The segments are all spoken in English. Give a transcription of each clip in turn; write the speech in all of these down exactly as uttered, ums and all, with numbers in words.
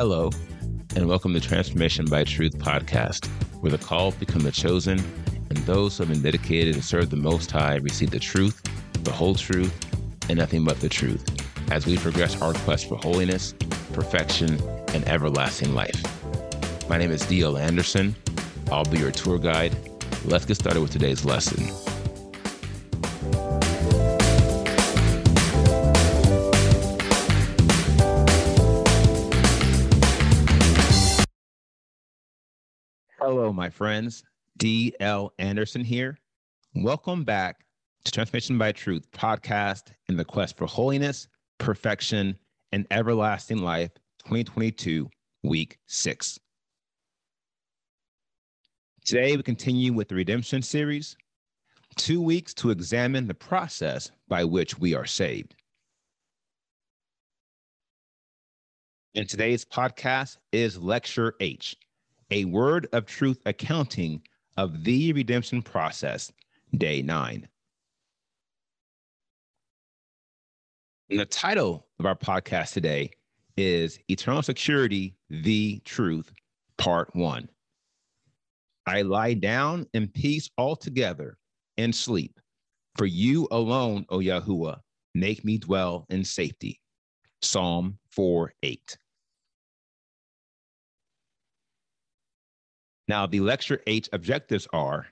Hello, and welcome to Transformation by Truth Podcast, where the called become the chosen, and those who have been dedicated and served the Most High receive the truth, the whole truth, and nothing but the truth, as we progress our quest for holiness, perfection, and everlasting life. My name is D L Anderson. I'll be your tour guide. Let's get started with today's lesson. Hello, my friends. D L Anderson here. Welcome back to Transformation by Truth Podcast in the quest for holiness, perfection, and everlasting life, twenty twenty-two, week six. Today, we continue with the Redemption series, two weeks to examine the process by which we are saved. And today's podcast is Lecture H, a Word of Truth Accounting of the Redemption Process, Day nine. And the title of our podcast today is Eternal Security, the Truth, Part one. I lie down in peace altogether and sleep. For you alone, O Yahuwah, make me dwell in safety. Psalm four eight. Now, the Lecture H objectives are: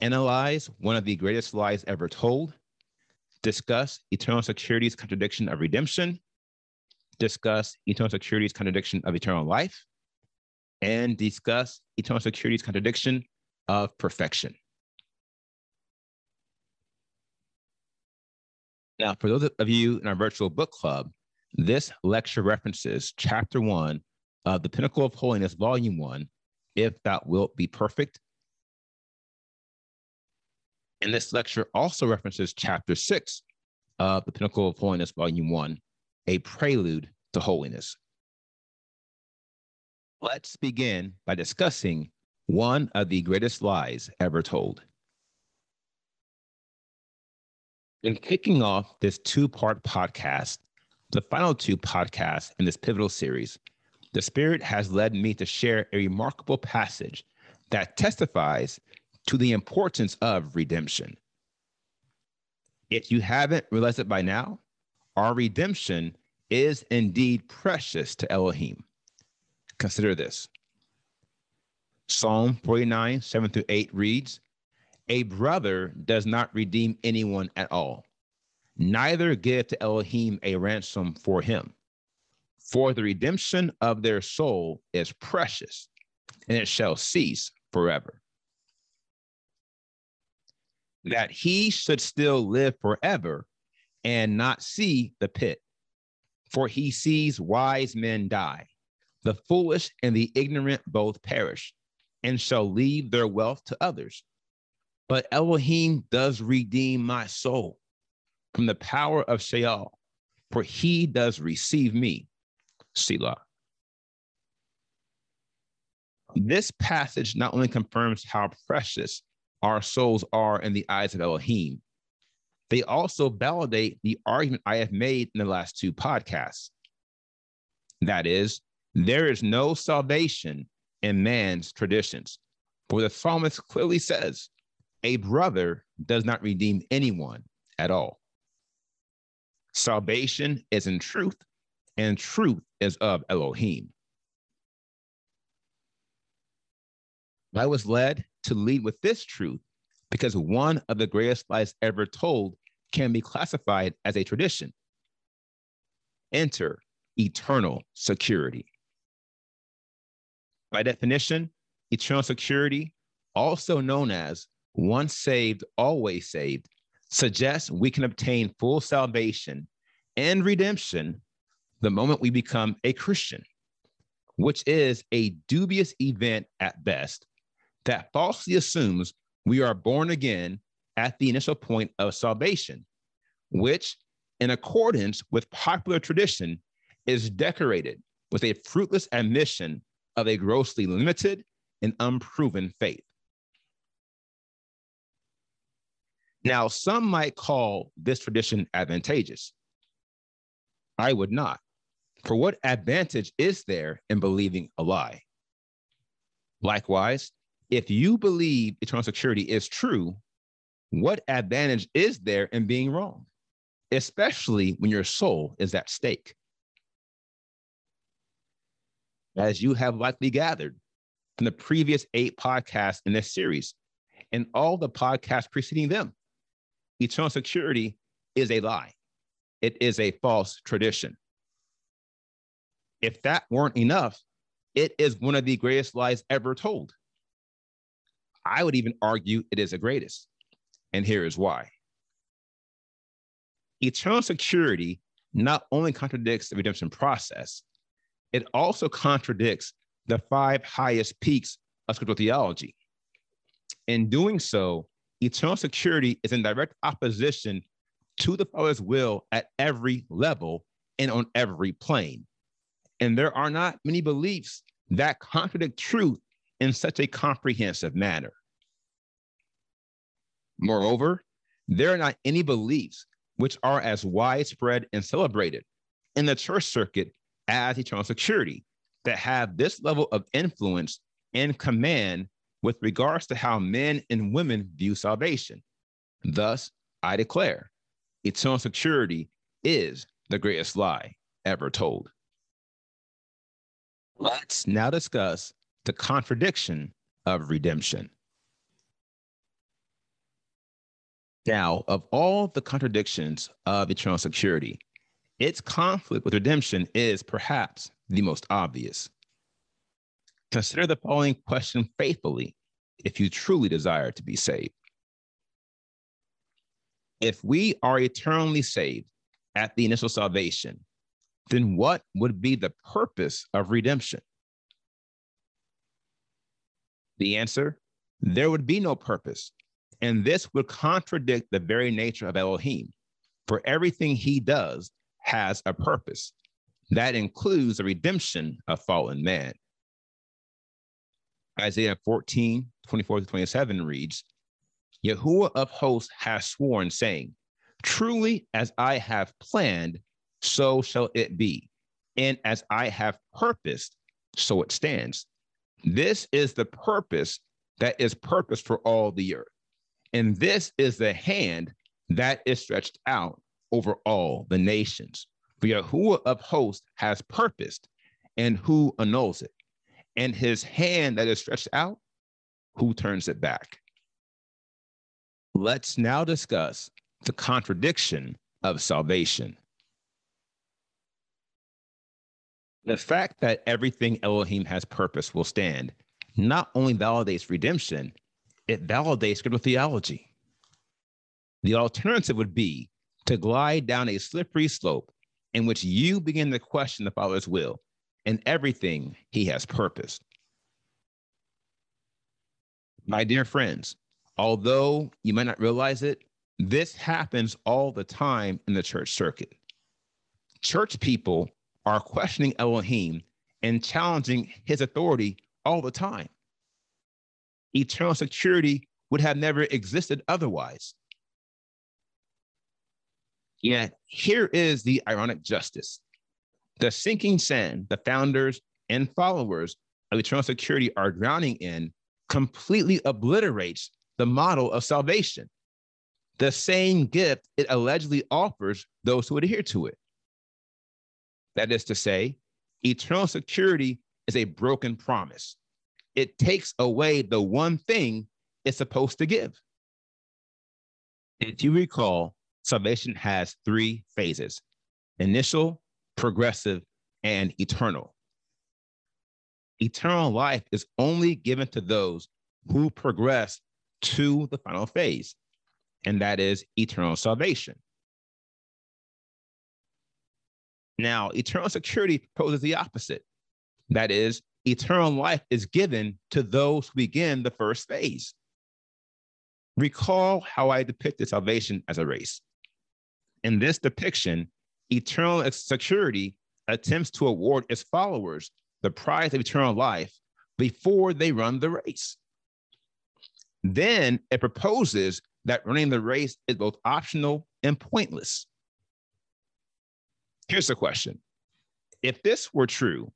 analyze one of the greatest lies ever told, discuss eternal security's contradiction of redemption, discuss eternal security's contradiction of eternal life, and discuss eternal security's contradiction of perfection. Now, for those of you in our virtual book club, this lecture references Chapter one of The Pinnacle of Holiness, Volume one, If Thou Wilt Be Perfect. And this lecture also references Chapter six of The Pinnacle of Holiness, Volume one, A Prelude to Holiness. Let's begin by discussing one of the greatest lies ever told. In kicking off this two-part podcast, the final two podcasts in this pivotal series, the Spirit has led me to share a remarkable passage that testifies to the importance of redemption. If you haven't realized it by now, our redemption is indeed precious to Elohim. Consider this. Psalm forty-nine, seven through eight reads, "A brother does not redeem anyone at all, neither give to Elohim a ransom for him. For the redemption of their soul is precious, and it shall cease forever." That he should still live forever and not see the pit, for he sees wise men die. The foolish and the ignorant both perish, and shall leave their wealth to others. But Elohim does redeem my soul from the power of Sheol, for he does receive me. Selah. This passage not only confirms how precious our souls are in the eyes of Elohim, they also validate the argument I have made in the last two podcasts. That is, there is no salvation in man's traditions, for the psalmist clearly says, "A brother does not redeem anyone at all." Salvation is in truth, and truth is of Elohim. I was led to lead with this truth because one of the greatest lies ever told can be classified as a tradition. Enter eternal security. By definition, eternal security, also known as once saved, always saved, suggests we can obtain full salvation and redemption the moment we become a Christian, which is a dubious event at best that falsely assumes we are born again at the initial point of salvation, which, in accordance with popular tradition, is decorated with a fruitless admission of a grossly limited and unproven faith. Now, some might call this tradition advantageous. I would not, For what advantage is there in believing a lie? Likewise, if you believe eternal security is true, what advantage is there in being wrong, especially when your soul is at stake? As you have likely gathered from the previous eight podcasts in this series and all the podcasts preceding them, eternal security is a lie. It is a false tradition. If that weren't enough, it is one of the greatest lies ever told. I would even argue it is the greatest. And here is why. Eternal security not only contradicts the redemption process, it also contradicts the five highest peaks of scriptural theology. In doing so, eternal security is in direct opposition to the Father's will at every level and on every plane. And there are not many beliefs that contradict truth in such a comprehensive manner. Moreover, there are not any beliefs which are as widespread and celebrated in the church circuit as eternal security that have this level of influence and command with regards to how men and women view salvation. Thus, I declare, eternal security is the greatest lie ever told. Let's now discuss the contradiction of redemption. Now, of all the contradictions of eternal security, its conflict with redemption is perhaps the most obvious. Consider the following question faithfully if you truly desire to be saved. If we are eternally saved at the initial salvation, then what would be the purpose of redemption? The answer, there would be no purpose, and this would contradict the very nature of Elohim, for everything he does has a purpose. That includes the redemption of fallen man. Isaiah fourteen, twenty-four to twenty-seven reads, Yahuwah of hosts has sworn, saying, truly as I have planned, so shall it be, and as I have purposed, so it stands. This is the purpose that is purposed for all the earth, and this is the hand that is stretched out over all the nations. For Yahuwah of hosts has purposed, and who annuls it? And his hand that is stretched out, who turns it back? Let's now discuss the contradiction of salvation. The fact that everything Elohim has purposed will stand not only validates redemption, it validates scriptural theology. The alternative would be to glide down a slippery slope in which you begin to question the Father's will and everything he has purposed. My dear friends, although you might not realize it, this happens all the time in the church circuit. Church people are questioning Elohim and challenging his authority all the time. Eternal security would have never existed otherwise. Yet here is the ironic justice. The sinking sand the founders and followers of eternal security are drowning in completely obliterates the model of salvation, the same gift it allegedly offers those who adhere to it. That is to say, eternal security is a broken promise. It takes away the one thing it's supposed to give. If you recall, salvation has three phases: initial, progressive, and eternal. Eternal life is only given to those who progress to the final phase, and that is eternal salvation. Now, eternal security proposes the opposite. That is, eternal life is given to those who begin the first phase. Recall how I depicted salvation as a race. In this depiction, eternal security attempts to award its followers the prize of eternal life before they run the race. Then it proposes that running the race is both optional and pointless. Here's the question. if this were true,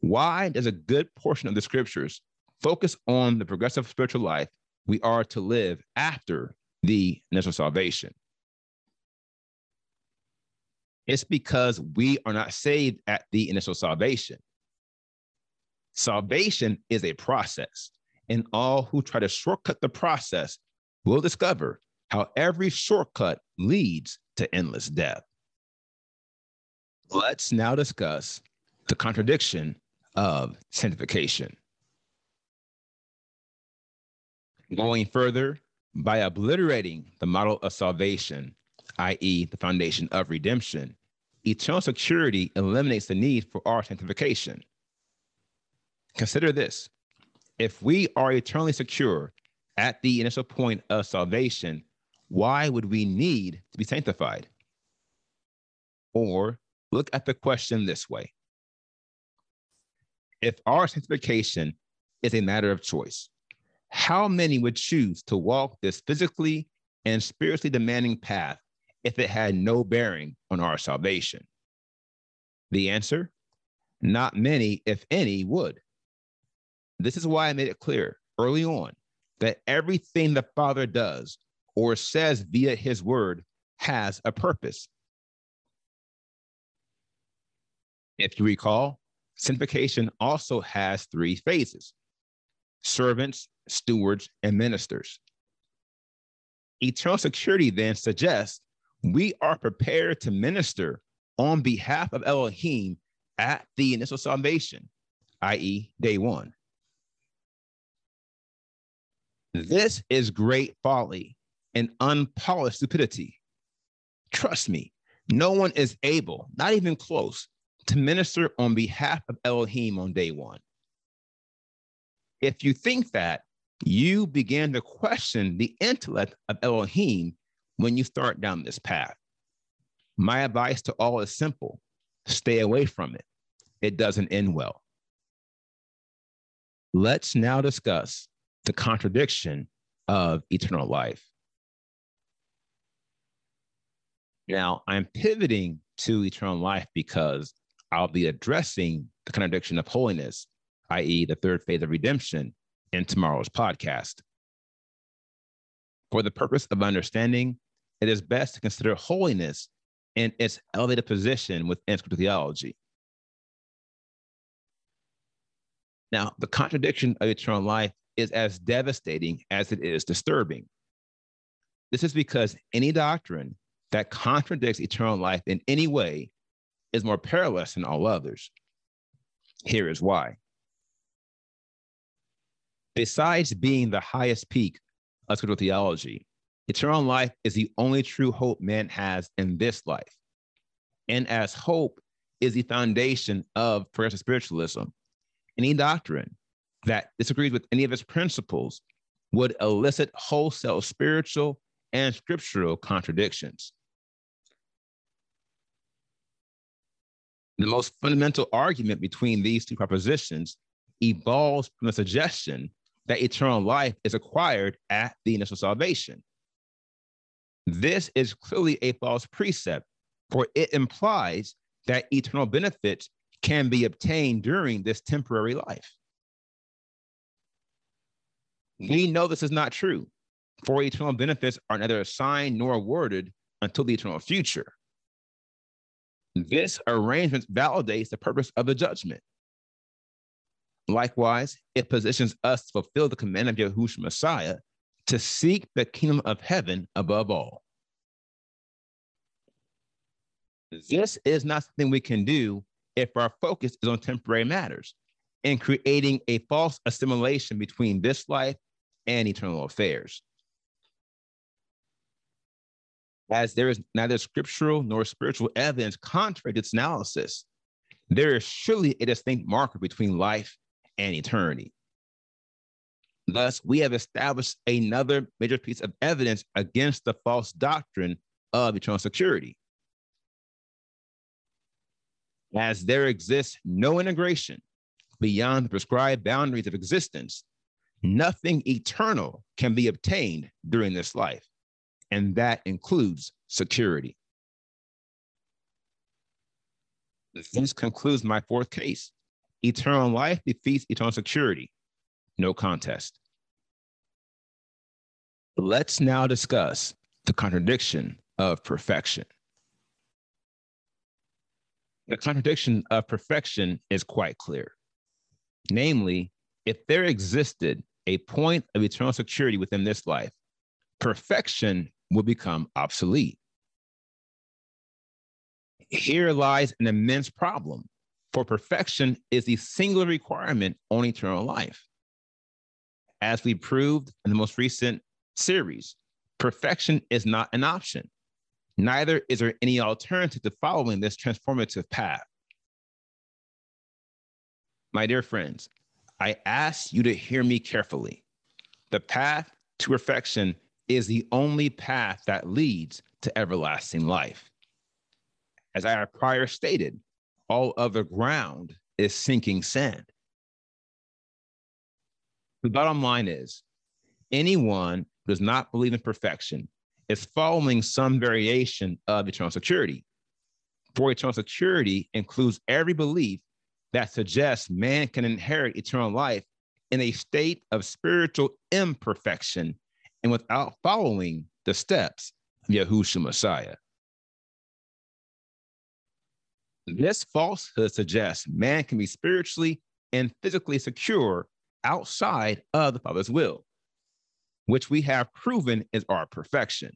why does a good portion of the scriptures focus on the progressive spiritual life we are to live after the initial salvation? It's because we are not saved at the initial salvation. Salvation is a process, and all who try to shortcut the process will discover how every shortcut leads to endless death. Let's now discuss the contradiction of sanctification. Going further, by obliterating the model of salvation, that is the foundation of redemption, eternal security eliminates the need for our sanctification. Consider this. If we are eternally secure at the initial point of salvation, why would we need to be sanctified? Or look at the question this way. If our sanctification is a matter of choice, how many would choose to walk this physically and spiritually demanding path if it had no bearing on our salvation? The answer, not many, if any, would. This is why I made it clear early on that everything the Father does or says via his word has a purpose. If you recall, sanctification also has three phases: servants, stewards, and ministers. Eternal security then suggests we are prepared to minister on behalf of Elohim at the initial salvation, that is day one. This is great folly and unpolished stupidity. Trust me, no one is able, not even close, to minister on behalf of Elohim on day one. If you think that, you begin to question the intellect of Elohim when you start down this path. My advice to all is simple. Stay away from it. It doesn't end well. Let's now discuss the contradiction of eternal life. Now, I'm pivoting to eternal life because I'll be addressing the contradiction of holiness, that is the third phase of redemption, in tomorrow's podcast. For the purpose of understanding, it is best to consider holiness and its elevated position within scriptural theology. Now, the contradiction of eternal life is as devastating as it is disturbing. This is because any doctrine that contradicts eternal life in any way is more perilous than all others. Here is why. Besides being the highest peak of scriptural theology, eternal life is the only true hope man has in this life. And as hope is the foundation of progressive spiritualism, any doctrine that disagrees with any of its principles would elicit wholesale spiritual and scriptural contradictions. The most fundamental argument between these two propositions evolves from the suggestion that eternal life is acquired at the initial salvation. This is clearly a false precept, for it implies that eternal benefits can be obtained during this temporary life. We know this is not true, for eternal benefits are neither assigned nor awarded until the eternal future. This arrangement validates the purpose of the judgment. Likewise, it positions us to fulfill the command of Yahushua Messiah to seek the kingdom of heaven above all. This is not something we can do if our focus is on temporary matters and creating a false assimilation between this life and eternal affairs. As there is neither scriptural nor spiritual evidence contrary to its analysis, there is surely a distinct marker between life and eternity. Thus, we have established another major piece of evidence against the false doctrine of eternal security. As there exists no integration beyond the prescribed boundaries of existence, nothing eternal can be obtained during this life, and that includes security. This concludes my fourth case. Eternal life defeats eternal security. No contest. Let's now discuss the contradiction of perfection. The contradiction of perfection is quite clear. Namely, if there existed a point of eternal security within this life, perfection will become obsolete. Here lies an immense problem, for perfection is the singular requirement on eternal life. As we proved in the most recent series, perfection is not an option. Neither is there any alternative to following this transformative path. My dear friends, I ask you to hear me carefully. The path to perfection is the only path that leads to everlasting life. As I have prior stated, all other ground is sinking sand. The bottom line is, anyone who does not believe in perfection is following some variation of eternal security. For eternal security includes every belief that suggests man can inherit eternal life in a state of spiritual imperfection and without following the steps of Yahushua Messiah. This falsehood suggests man can be spiritually and physically secure outside of the Father's will, which we have proven is our perfection.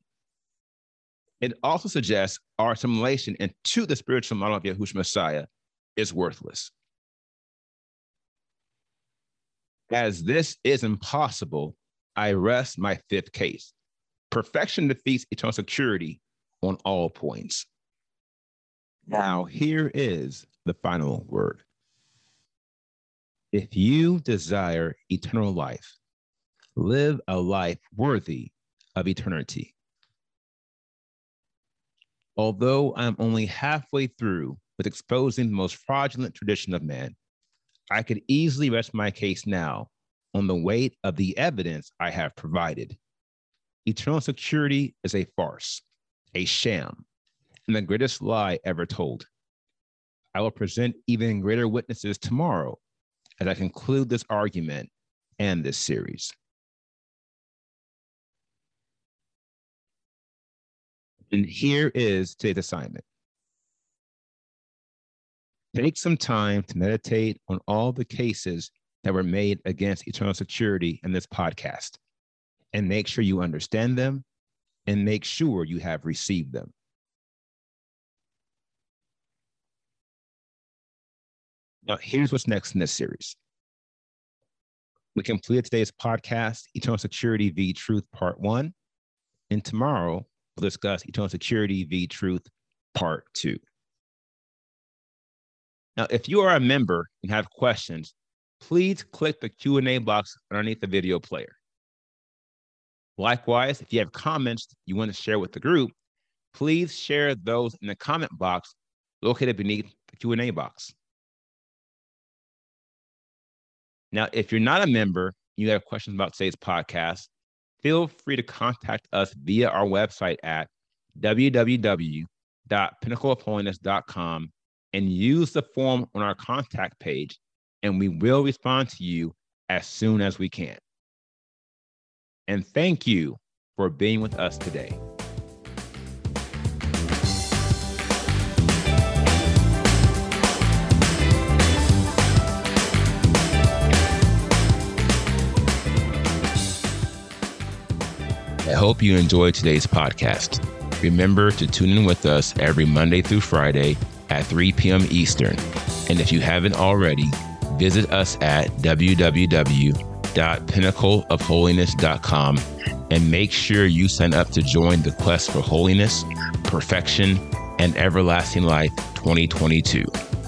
It also suggests our assimilation into the spiritual model of Yahushua Messiah is worthless. As this is impossible, I rest my fifth case. Perfection defeats eternal security on all points. Now, here is the final word. If you desire eternal life, live a life worthy of eternity. Although I'm only halfway through with exposing the most fraudulent tradition of man, I could easily rest my case now on the weight of the evidence I have provided. Eternal security is a farce, a sham, and the greatest lie ever told. I will present even greater witnesses tomorrow as I conclude this argument and this series. And here is today's assignment. Take some time to meditate on all the cases that were made against eternal security in this podcast, and make sure you understand them and make sure you have received them. Now, here's what's next in this series. We completed today's podcast, Eternal Security v. Truth, Part one, and tomorrow we'll discuss Eternal Security v. Truth, Part two. Now, if you are a member and have questions, please click the Q and A box underneath the video player. Likewise, if you have comments you want to share with the group, please share those in the comment box located beneath the Q and A box. Now, if you're not a member, you have questions about today's podcast, feel free to contact us via our website at w w w dot pinnacle of holiness dot com and use the form on our contact page, and we will respond to you as soon as we can. And thank you for being with us today. I hope you enjoyed today's podcast. Remember to tune in with us every Monday through Friday at three p.m. Eastern. And if you haven't already, visit us at w w w dot pinnacle of holiness dot com and make sure you sign up to join the quest for holiness, perfection, and everlasting life twenty twenty-two.